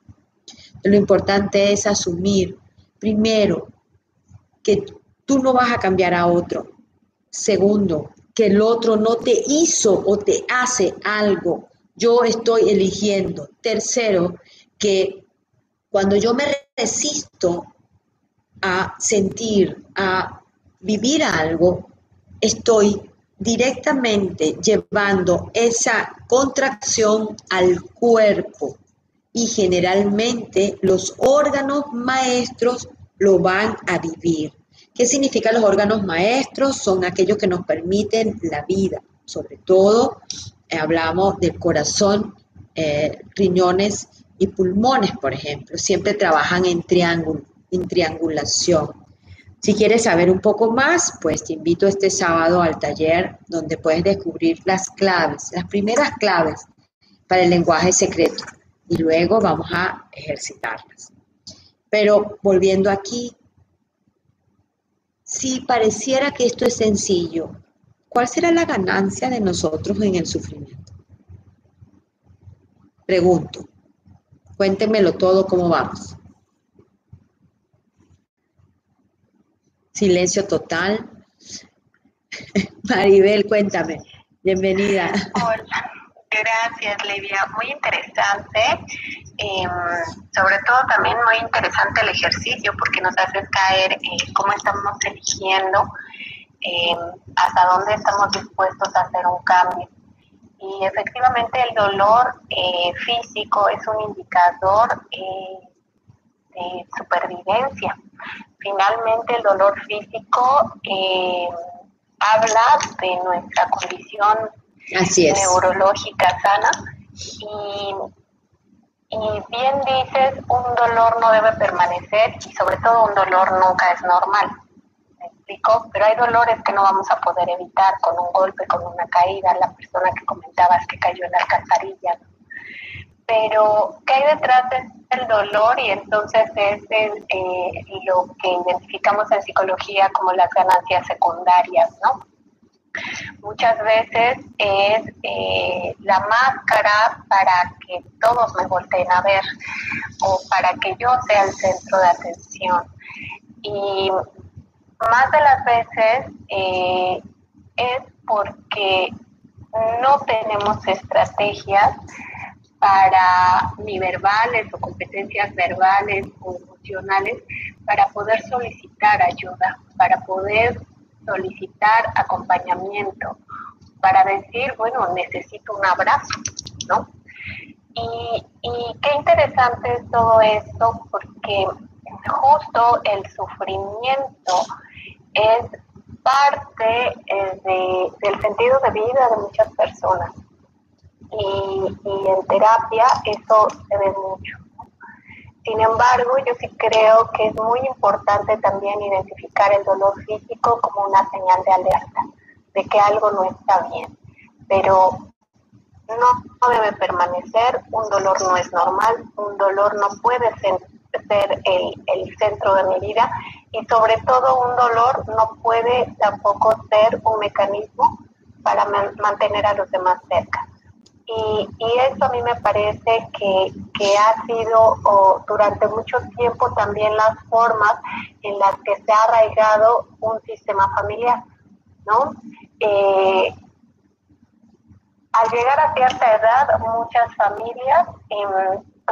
Lo importante es asumir, primero, que tú no vas a cambiar a otro. Segundo, que el otro no te hizo o te hace algo. Yo estoy eligiendo. Tercero, que cuando yo me resisto a sentir, a vivir algo, estoy directamente llevando esa contracción al cuerpo y generalmente los órganos maestros lo van a vivir. ¿Qué significa los órganos maestros? Son aquellos que nos permiten la vida. Sobre todo hablamos del corazón, riñones y pulmones, por ejemplo. Siempre trabajan en triangulación. Si quieres saber un poco más, pues te invito este sábado al taller donde puedes descubrir las claves, las primeras claves para el lenguaje secreto, y luego vamos a ejercitarlas. Pero volviendo aquí, si pareciera que esto es sencillo, ¿cuál será la ganancia de nosotros en el sufrimiento? Pregunto. Cuéntemelo todo, ¿cómo vamos? Silencio total. Maribel, cuéntame. Bienvenida. Hola. Gracias, Livia. Muy interesante. Sobre todo también muy interesante el ejercicio porque nos hace caer cómo estamos eligiendo, hasta dónde estamos dispuestos a hacer un cambio. Y efectivamente el dolor físico es un indicador de supervivencia. Finalmente el dolor físico habla de nuestra condición neurológica sana y bien dices, un dolor no debe permanecer y sobre todo un dolor nunca es normal. ¿Me explico? Pero hay dolores que no vamos a poder evitar con un golpe, con una caída, la persona que comentabas que cayó en la alcantarilla. Pero ¿qué hay detrás del dolor? Y entonces es lo que identificamos en psicología como las ganancias secundarias, ¿no? Muchas veces es la máscara para que todos me volteen a ver o para que yo sea el centro de atención. Y más de las veces es porque no tenemos estrategias para ni verbales o competencias verbales o emocionales para poder solicitar ayuda, para poder solicitar acompañamiento, para decir, bueno, necesito un abrazo, ¿no? Y qué interesante es todo esto, porque justo el sufrimiento es parte del sentido de vida de muchas personas. Y en terapia eso se ve mucho. Sin embargo, yo sí creo que es muy importante también identificar el dolor físico como una señal de alerta, de que algo no está bien. Pero no debe permanecer, un dolor no es normal, un dolor no puede ser el centro de mi vida y sobre todo un dolor no puede tampoco ser un mecanismo para mantener a los demás cerca. Y eso a mí me parece que ha sido durante mucho tiempo también las formas en las que se ha arraigado un sistema familiar, ¿no? Al llegar a cierta edad, muchas familias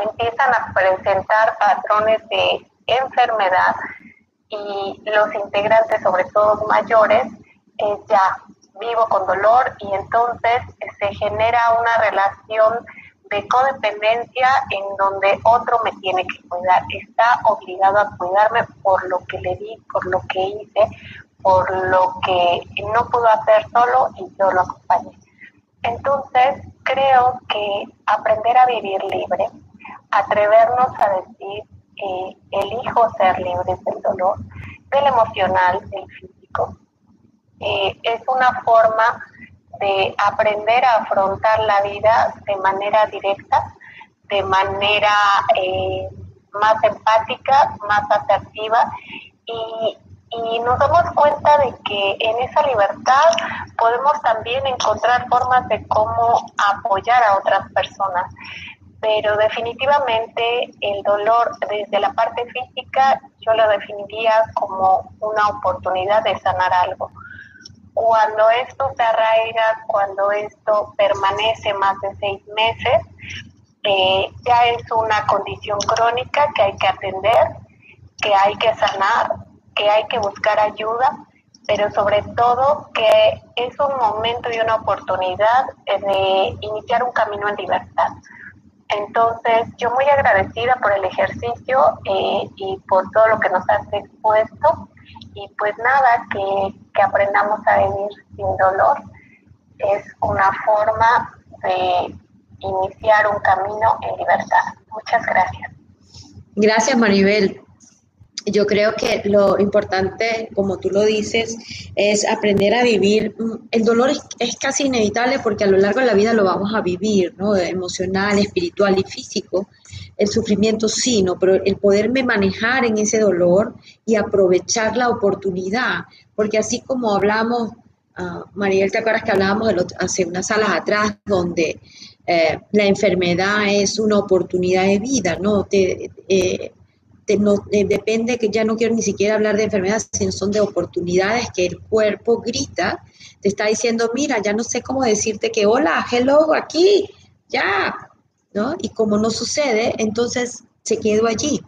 empiezan a presentar patrones de enfermedad y los integrantes, sobre todo mayores, ya vivo con dolor y entonces se genera una relación de codependencia en donde otro me tiene que cuidar, está obligado a cuidarme por lo que le di, por lo que hice, por lo que no pudo hacer solo y yo lo acompañé. Entonces creo que aprender a vivir libre, atrevernos a decir elijo ser libre del dolor, del emocional, del físico, es una forma de aprender a afrontar la vida de manera directa, de manera más empática, más asertiva y nos damos cuenta de que en esa libertad podemos también encontrar formas de cómo apoyar a otras personas. Pero definitivamente el dolor desde la parte física yo lo definiría como una oportunidad de sanar algo. Cuando esto se arraiga, cuando esto permanece más de 6 meses, ya es una condición crónica que hay que atender, que hay que sanar, que hay que buscar ayuda, pero sobre todo que es un momento y una oportunidad de iniciar un camino en libertad. Entonces, yo muy agradecida por el ejercicio y por todo lo que nos has expuesto. Y pues nada, que aprendamos a vivir sin dolor es una forma de iniciar un camino en libertad. Muchas gracias. Gracias, Maribel. Yo creo que lo importante, como tú lo dices, es aprender a vivir. El dolor es casi inevitable porque a lo largo de la vida lo vamos a vivir, ¿no? Emocional, espiritual y físico. el sufrimiento sí, no, pero el poderme manejar en ese dolor y aprovechar la oportunidad, porque así como hablamos, Maribel, ¿te acuerdas que hablábamos hace unas salas atrás donde la enfermedad es una oportunidad de vida, ¿no? Depende que ya no quiero ni siquiera hablar de enfermedades, sino son de oportunidades que el cuerpo grita, te está diciendo, mira, ya no sé cómo decirte que hola, hello, aquí, ya, ¿no? Y como no sucede, entonces se quedó allí.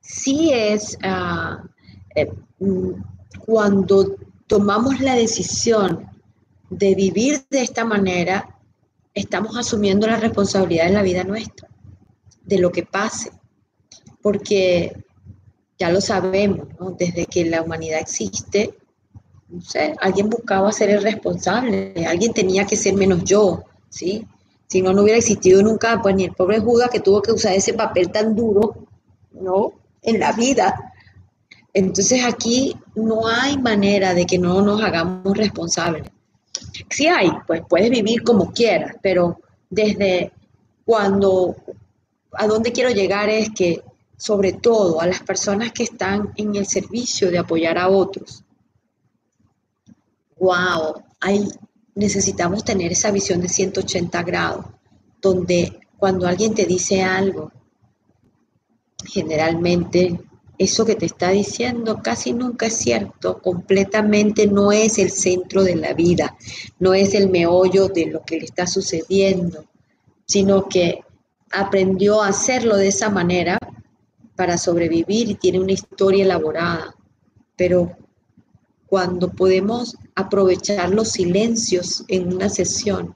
Sí es cuando tomamos la decisión de vivir de esta manera, estamos asumiendo la responsabilidad en la vida nuestra, de lo que pase, porque ya lo sabemos, ¿no? Desde que la humanidad existe, no sé, alguien buscaba ser el responsable, alguien tenía que ser menos yo, ¿sí? Si no, no hubiera existido nunca, pues ni el pobre Judas que tuvo que usar ese papel tan duro, ¿no? En la vida. Entonces aquí no hay manera de que no nos hagamos responsables. Sí hay, pues puedes vivir como quieras, pero desde cuando, a dónde quiero llegar es que, sobre todo a las personas que están en el servicio de apoyar a otros, wow, necesitamos tener esa visión de 180 grados, donde cuando alguien te dice algo, generalmente eso que te está diciendo casi nunca es cierto, completamente no es el centro de la vida, no es el meollo de lo que le está sucediendo, sino que aprendió a hacerlo de esa manera para sobrevivir y tiene una historia elaborada. Pero cuando podemos aprovechar los silencios en una sesión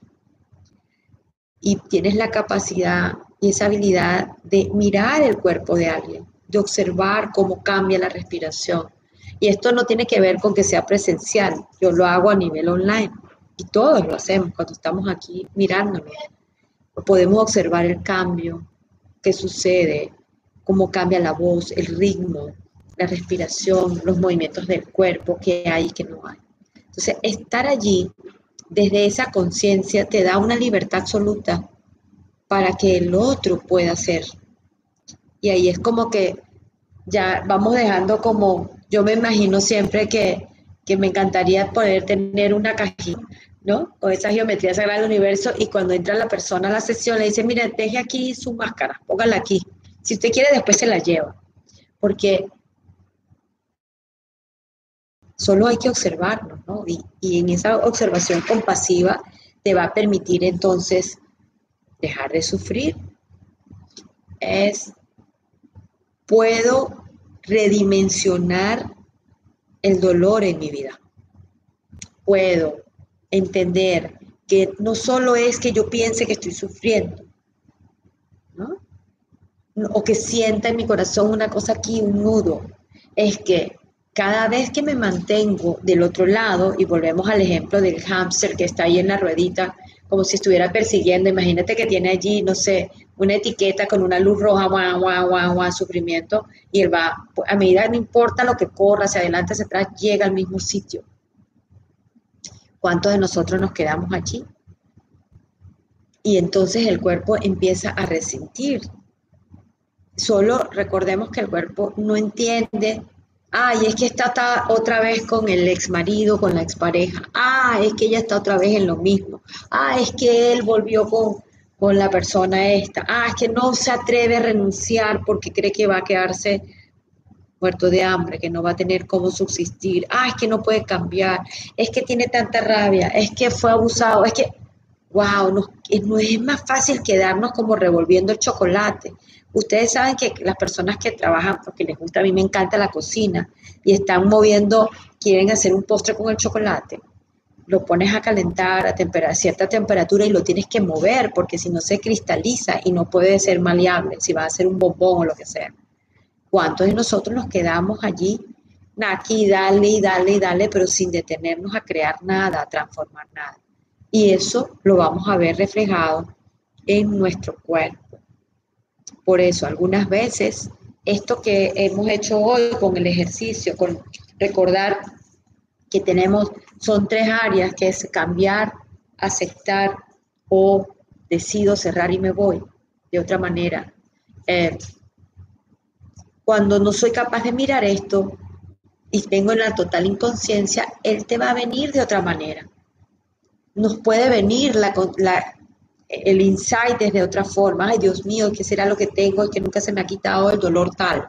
y tienes la capacidad y esa habilidad de mirar el cuerpo de alguien, de observar cómo cambia la respiración. Y esto no tiene que ver con que sea presencial, yo lo hago a nivel online y todos lo hacemos cuando estamos aquí mirándonos. Podemos observar el cambio que sucede, cómo cambia la voz, el ritmo, la respiración, los movimientos del cuerpo, qué hay y qué no hay. Entonces, estar allí desde esa conciencia te da una libertad absoluta para que el otro pueda hacer. Y ahí es como que ya vamos dejando como, yo me imagino siempre que me encantaría poder tener una cajita, ¿no? Con esa geometría sagrada del universo, y cuando entra la persona a la sesión le dice, mire, deje aquí su máscara, póngala aquí. Si usted quiere, después se la lleva. Porque solo hay que observarnos, ¿no? Y en esa observación compasiva te va a permitir entonces dejar de sufrir. Puedo redimensionar el dolor en mi vida. Puedo entender que no solo es que yo piense que estoy sufriendo, ¿no? O que sienta en mi corazón una cosa aquí, un nudo. Es que cada vez que me mantengo del otro lado, y volvemos al ejemplo del hámster que está ahí en la ruedita, como si estuviera persiguiendo, imagínate que tiene allí, no sé, una etiqueta con una luz roja, guau, guau, guau, guau, sufrimiento, y él va, a medida no importa lo que corra, hacia adelante, hacia atrás, llega al mismo sitio. ¿Cuántos de nosotros nos quedamos allí? Y entonces el cuerpo empieza a resentir. Solo recordemos que el cuerpo no entiende. Ay, es que está otra vez con el ex marido, con la expareja. Ah, es que ella está otra vez en lo mismo. Ah, es que él volvió con la persona esta. Ah, es que no se atreve a renunciar porque cree que va a quedarse muerto de hambre, que no va a tener cómo subsistir. Ah, es que no puede cambiar. Es que tiene tanta rabia. Es que fue abusado. Es que, wow, no es más fácil quedarnos como revolviendo el chocolate. Ustedes saben que las personas que trabajan, porque les gusta, a mí me encanta la cocina, y están moviendo, quieren hacer un postre con el chocolate. Lo pones a calentar a cierta temperatura y lo tienes que mover, porque si no se cristaliza y no puede ser maleable, si va a ser un bombón o lo que sea. ¿Cuántos de nosotros nos quedamos allí? Aquí, dale, pero sin detenernos a crear nada, a transformar nada. Y eso lo vamos a ver reflejado en nuestro cuerpo. Por eso, algunas veces, esto que hemos hecho hoy con el ejercicio, con recordar que son tres áreas, que es cambiar, aceptar o decido cerrar y me voy. de otra manera. Cuando no soy capaz de mirar esto y tengo en la total inconsciencia, él te va a venir de otra manera. Nos puede venir el insight desde otra forma. Ay, Dios mío, ¿qué será lo que tengo y que nunca se me ha quitado el dolor tal?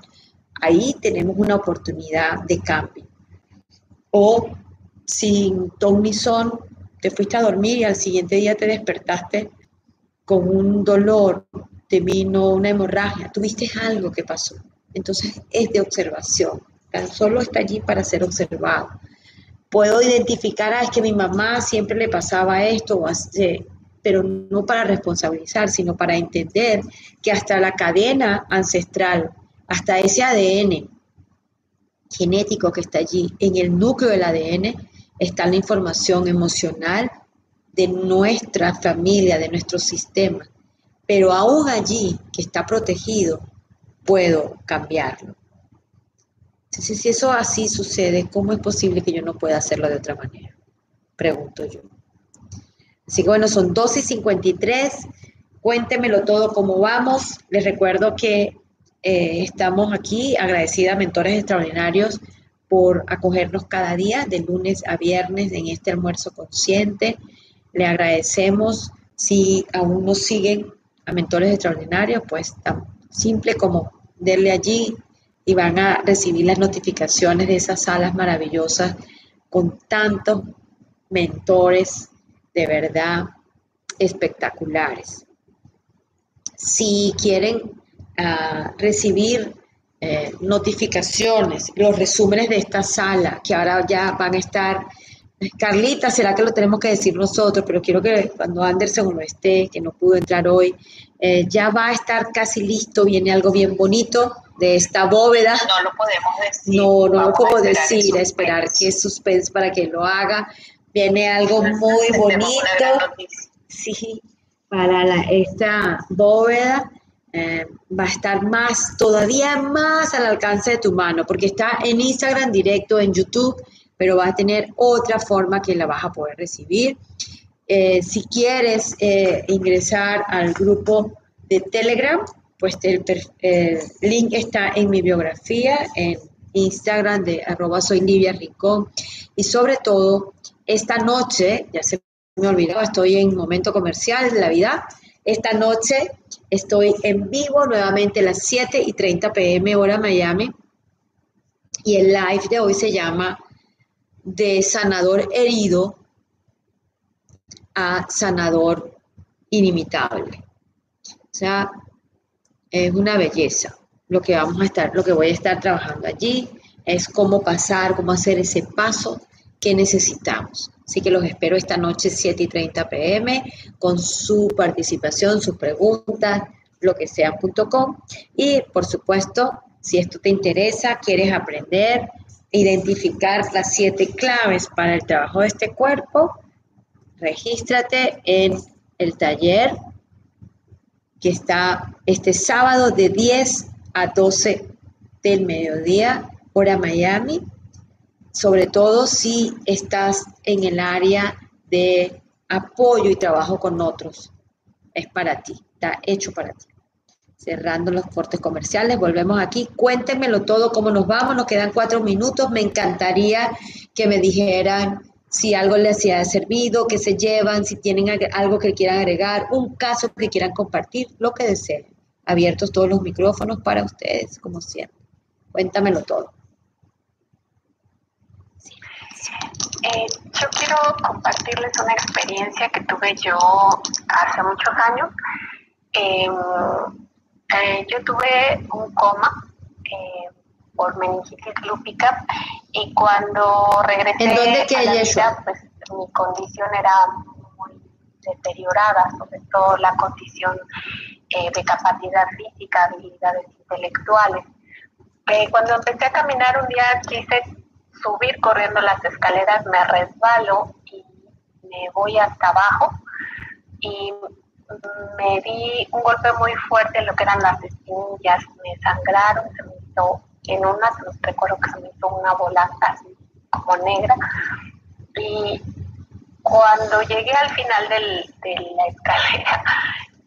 Ahí tenemos una oportunidad de cambio. O sin ton ni son, te fuiste a dormir y al siguiente día te despertaste con un dolor, te vino una hemorragia, tuviste algo que pasó. Entonces es de observación, tan solo está allí para ser observado. Puedo identificar, es que mi mamá siempre le pasaba esto, pero no para responsabilizar, sino para entender que hasta la cadena ancestral, hasta ese ADN genético que está allí, en el núcleo del ADN está la información emocional de nuestra familia, de nuestro sistema. Pero aún allí, que está protegido, puedo cambiarlo. Entonces, si eso así sucede, ¿cómo es posible que yo no pueda hacerlo de otra manera? Pregunto yo. Así que bueno, son 12:53. Cuéntemelo todo, cómo vamos. Les recuerdo que estamos aquí, agradecida a Mentores Extraordinarios por acogernos cada día, de lunes a viernes, en este almuerzo consciente. Le agradecemos. Si aún no siguen a Mentores Extraordinarios, pues tan simple como darle allí y van a recibir las notificaciones de esas salas maravillosas con tantos mentores de verdad espectaculares. Si quieren recibir notificaciones, los resúmenes de esta sala, que ahora ya van a estar... Carlita, ¿será que lo tenemos que decir nosotros? Pero quiero que cuando Anderson no esté, que no pudo entrar hoy, ya va a estar casi listo, viene algo bien bonito de esta bóveda. No lo podemos decir. No lo puedo decir, esperar que suspense para que lo haga. Viene algo muy bonito. Sí, para esta bóveda va a estar más, todavía más al alcance de tu mano, porque está en Instagram directo, en YouTube, pero vas a tener otra forma que la vas a poder recibir. Si quieres ingresar al grupo de Telegram, pues el link está en mi biografía, en Instagram de @soyliviarincón. Y sobre todo, esta noche, ya se me olvidaba, estoy en momento comercial de la vida. Esta noche estoy en vivo nuevamente a las 7:30 p.m. hora Miami. Y el live de hoy se llama... de sanador herido a sanador inimitable. O sea, es una belleza lo que voy a estar trabajando allí, es cómo hacer ese paso que necesitamos. Así que los espero esta noche 7:30 p.m. con su participación, sus preguntas, lo que sea.com. Y por supuesto, si esto te interesa, quieres aprender, identificar las 7 claves para el trabajo de este cuerpo, regístrate en el taller que está este sábado de 10 a 12 del mediodía, hora Miami, sobre todo si estás en el área de apoyo y trabajo con otros. Es para ti, está hecho para ti. Cerrando los cortes comerciales, volvemos aquí. Cuéntenmelo todo, cómo nos vamos. Nos quedan 4 minutos. Me encantaría que me dijeran si algo les ha servido, qué se llevan, si tienen algo que quieran agregar, un caso que quieran compartir, lo que deseen. Abiertos todos los micrófonos para ustedes, como siempre. Cuéntamelo todo. Sí. Yo quiero compartirles una experiencia que tuve yo hace muchos años. Yo tuve un coma por meningitis lúpica y cuando regresé a la vida, pues mi condición era muy deteriorada, sobre todo la condición de capacidad física, habilidades intelectuales. Cuando empecé a caminar un día quise subir corriendo las escaleras, me resbalo y me voy hasta abajo y me di un golpe muy fuerte en lo que eran las espinillas, me sangraron, se me hizo en una, recuerdo que se me hizo una bola así como negra. Y cuando llegué al final de la escalera,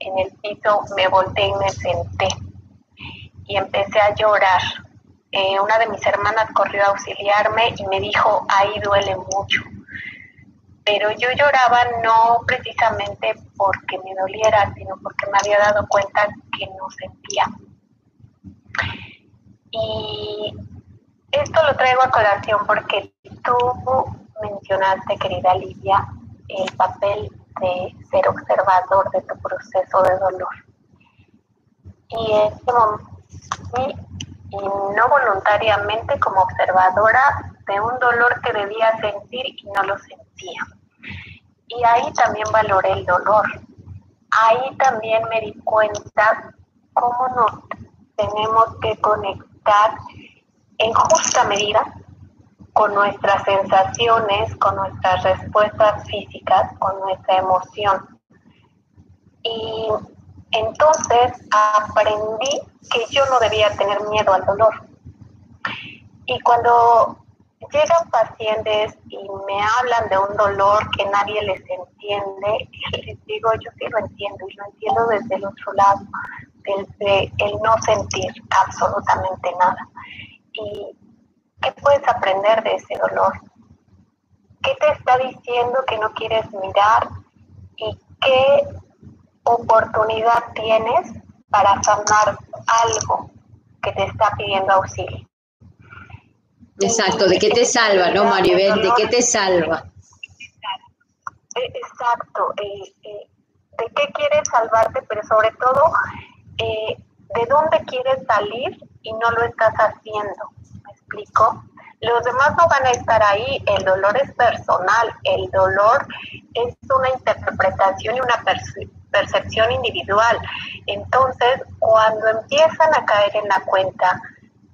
en el piso, me volteé y me senté y empecé a llorar. Una de mis hermanas corrió a auxiliarme y me dijo, ahí duele mucho. Pero yo lloraba no precisamente porque me doliera, sino porque me había dado cuenta que no sentía. Y esto lo traigo a colación porque tú mencionaste, querida Lidia, el papel de ser observador de tu proceso de dolor. Y en este momento, y no voluntariamente como observadora de un dolor que debía sentir y no lo sentía. Y ahí también valoré el dolor. Ahí también me di cuenta cómo nos tenemos que conectar en justa medida con nuestras sensaciones, con nuestras respuestas físicas, con nuestra emoción. Y entonces aprendí que yo no debía tener miedo al dolor. Y cuando llegan pacientes y me hablan de un dolor que nadie les entiende, les digo, yo sí lo entiendo, y lo entiendo desde el otro lado, desde el no sentir absolutamente nada. ¿Y qué puedes aprender de ese dolor? ¿Qué te está diciendo que no quieres mirar? ¿Y qué oportunidad tienes para sanar algo que te está pidiendo auxilio? Exacto, ¿de qué te salva, no, Maribel? ¿De qué te salva? Exacto, ¿de qué quieres salvarte? Pero sobre todo, ¿de dónde quieres salir y no lo estás haciendo? ¿Me explico? Los demás no van a estar ahí, el dolor es personal, el dolor es una interpretación y una percepción individual. Entonces, cuando empiezan a caer en la cuenta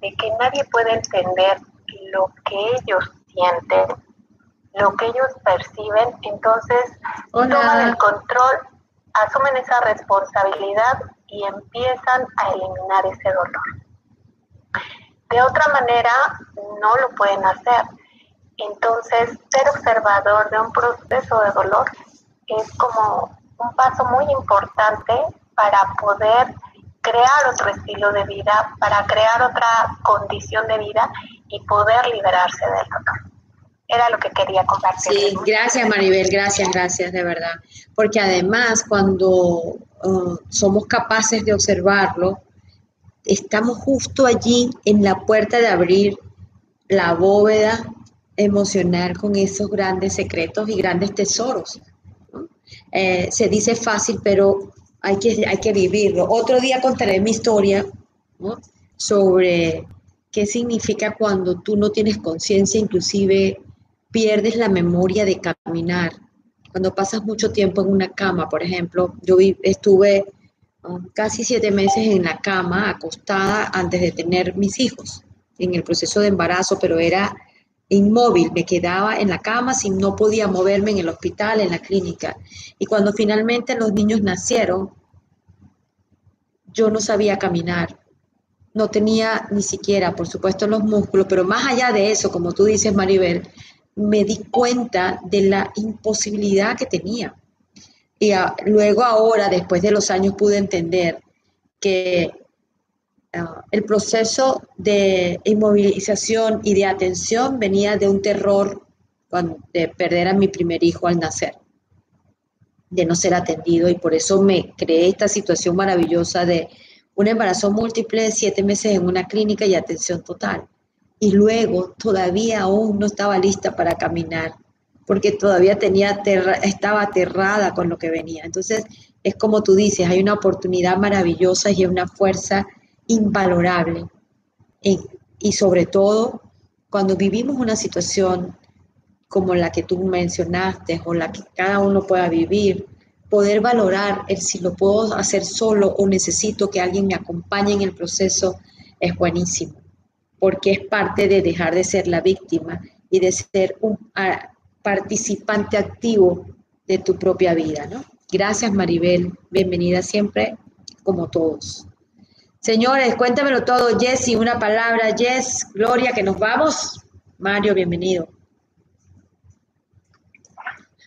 de que nadie puede entender lo que ellos sienten, lo que ellos perciben, entonces toman el control, asumen esa responsabilidad y empiezan a eliminar ese dolor. De otra manera, no lo pueden hacer. Entonces, ser observador de un proceso de dolor es como un paso muy importante para poder crear otro estilo de vida, para crear otra condición de vida y poder liberarse del dolor. Era lo que quería compartir. Sí, gracias Maribel, gracias de verdad. Porque además cuando somos capaces de observarlo, estamos justo allí en la puerta de abrir la bóveda emocional con esos grandes secretos y grandes tesoros, ¿no? Se dice fácil, pero hay que vivirlo. Otro día contaré mi historia, ¿no?, sobre qué significa cuando tú no tienes conciencia, inclusive pierdes la memoria de caminar. Cuando pasas mucho tiempo en una cama, por ejemplo, yo estuve casi 7 meses en la cama, acostada, antes de tener mis hijos, en el proceso de embarazo, pero era inmóvil, me quedaba en la cama, no podía moverme en el hospital, en la clínica. Y cuando finalmente los niños nacieron, yo no sabía caminar, no tenía ni siquiera, por supuesto, los músculos, pero más allá de eso, como tú dices, Maribel, me di cuenta de la imposibilidad que tenía. Y luego ahora, después de los años, pude entender que el proceso de inmovilización y de atención venía de un terror de perder a mi primer hijo al nacer, de no ser atendido, y por eso me creé esta situación maravillosa de un embarazo múltiple, 7 meses en una clínica y atención total. Y luego todavía aún no estaba lista para caminar, porque todavía estaba aterrada con lo que venía. Entonces, es como tú dices, hay una oportunidad maravillosa y una fuerza invalorable, y sobre todo cuando vivimos una situación como la que tú mencionaste o la que cada uno pueda vivir, poder valorar el si lo puedo hacer solo o necesito que alguien me acompañe en el proceso es buenísimo, porque es parte de dejar de ser la víctima y de ser un participante activo de tu propia vida, ¿no? Gracias Maribel, bienvenida siempre como todos. Señores, cuéntamelo todo. Jessy, una palabra. Jess, Gloria, que nos vamos. Mario, bienvenido.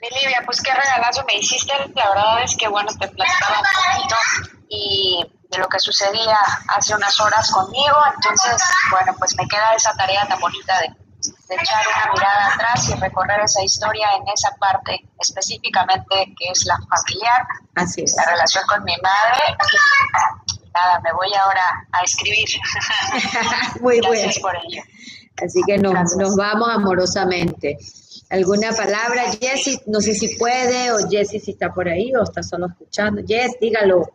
Mi Livia, pues qué regalazo me hiciste. La verdad es que, bueno, te platicaba un poquito y de lo que sucedía hace unas horas conmigo. Entonces, bueno, pues me queda esa tarea tan bonita de echar una mirada atrás y recorrer esa historia en esa parte específicamente que es la familiar. Así es. La relación con mi madre. Nada, me voy ahora a escribir. Muy bueno. Gracias por ello. Así que nos vamos amorosamente. ¿Alguna palabra? Jessy, no sé si puede, o Jessy si está por ahí o está solo escuchando. Jess, dígalo.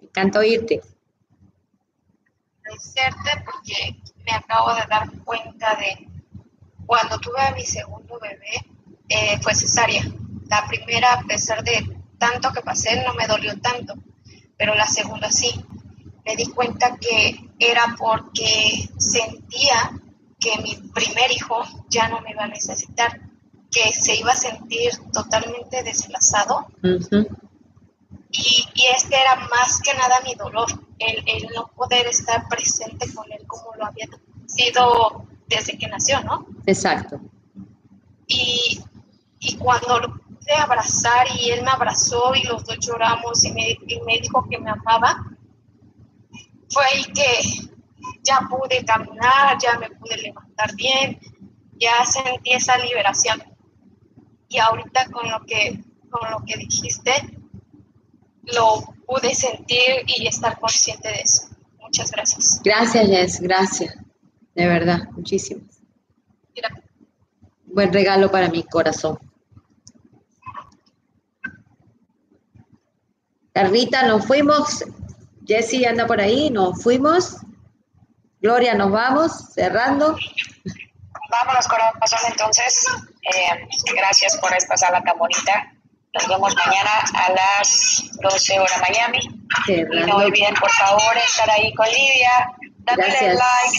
Me encanta oírte. Agradecerte porque me acabo de dar cuenta de cuando tuve a mi segundo bebé, fue cesárea. La primera, a pesar de tanto que pasé, no me dolió tanto, pero la segunda sí. Me di cuenta que era porque sentía que mi primer hijo ya no me iba a necesitar, que se iba a sentir totalmente desplazado. Uh-huh. Y este era más que nada mi dolor, el no poder estar presente con él como lo había sido desde que nació, ¿no? Exacto. Y cuando lo pude abrazar y él me abrazó y los dos lloramos y me dijo que me amaba, fue ahí que ya pude caminar, ya me pude levantar bien, ya sentí esa liberación. Y ahorita con lo que dijiste, lo pude sentir y estar consciente de eso. Muchas gracias. Gracias, Jess, gracias. De verdad, muchísimas. Gracias. Buen regalo para mi corazón. Carlita, nos fuimos. Jessy anda por ahí, nos fuimos. Gloria, nos vamos, cerrando. Vámonos, corazón, entonces. Gracias por esta sala tan bonita. Nos vemos mañana a las 12 horas Miami. Cerrando. Y no olviden, por favor, estar ahí con Livia, dándole like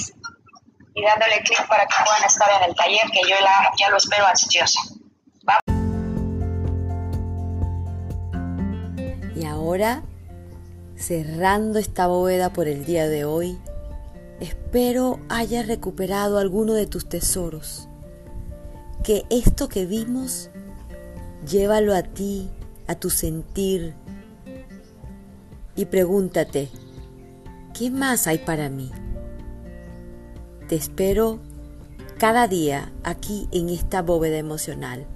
y dándole clic para que puedan estar en el taller, que yo ya lo espero ansiosa. Vamos. Y ahora, cerrando esta bóveda por el día de hoy, espero hayas recuperado alguno de tus tesoros. Que esto que vimos, llévalo a ti, a tu sentir. Y pregúntate, ¿qué más hay para mí? Te espero cada día aquí en esta bóveda emocional.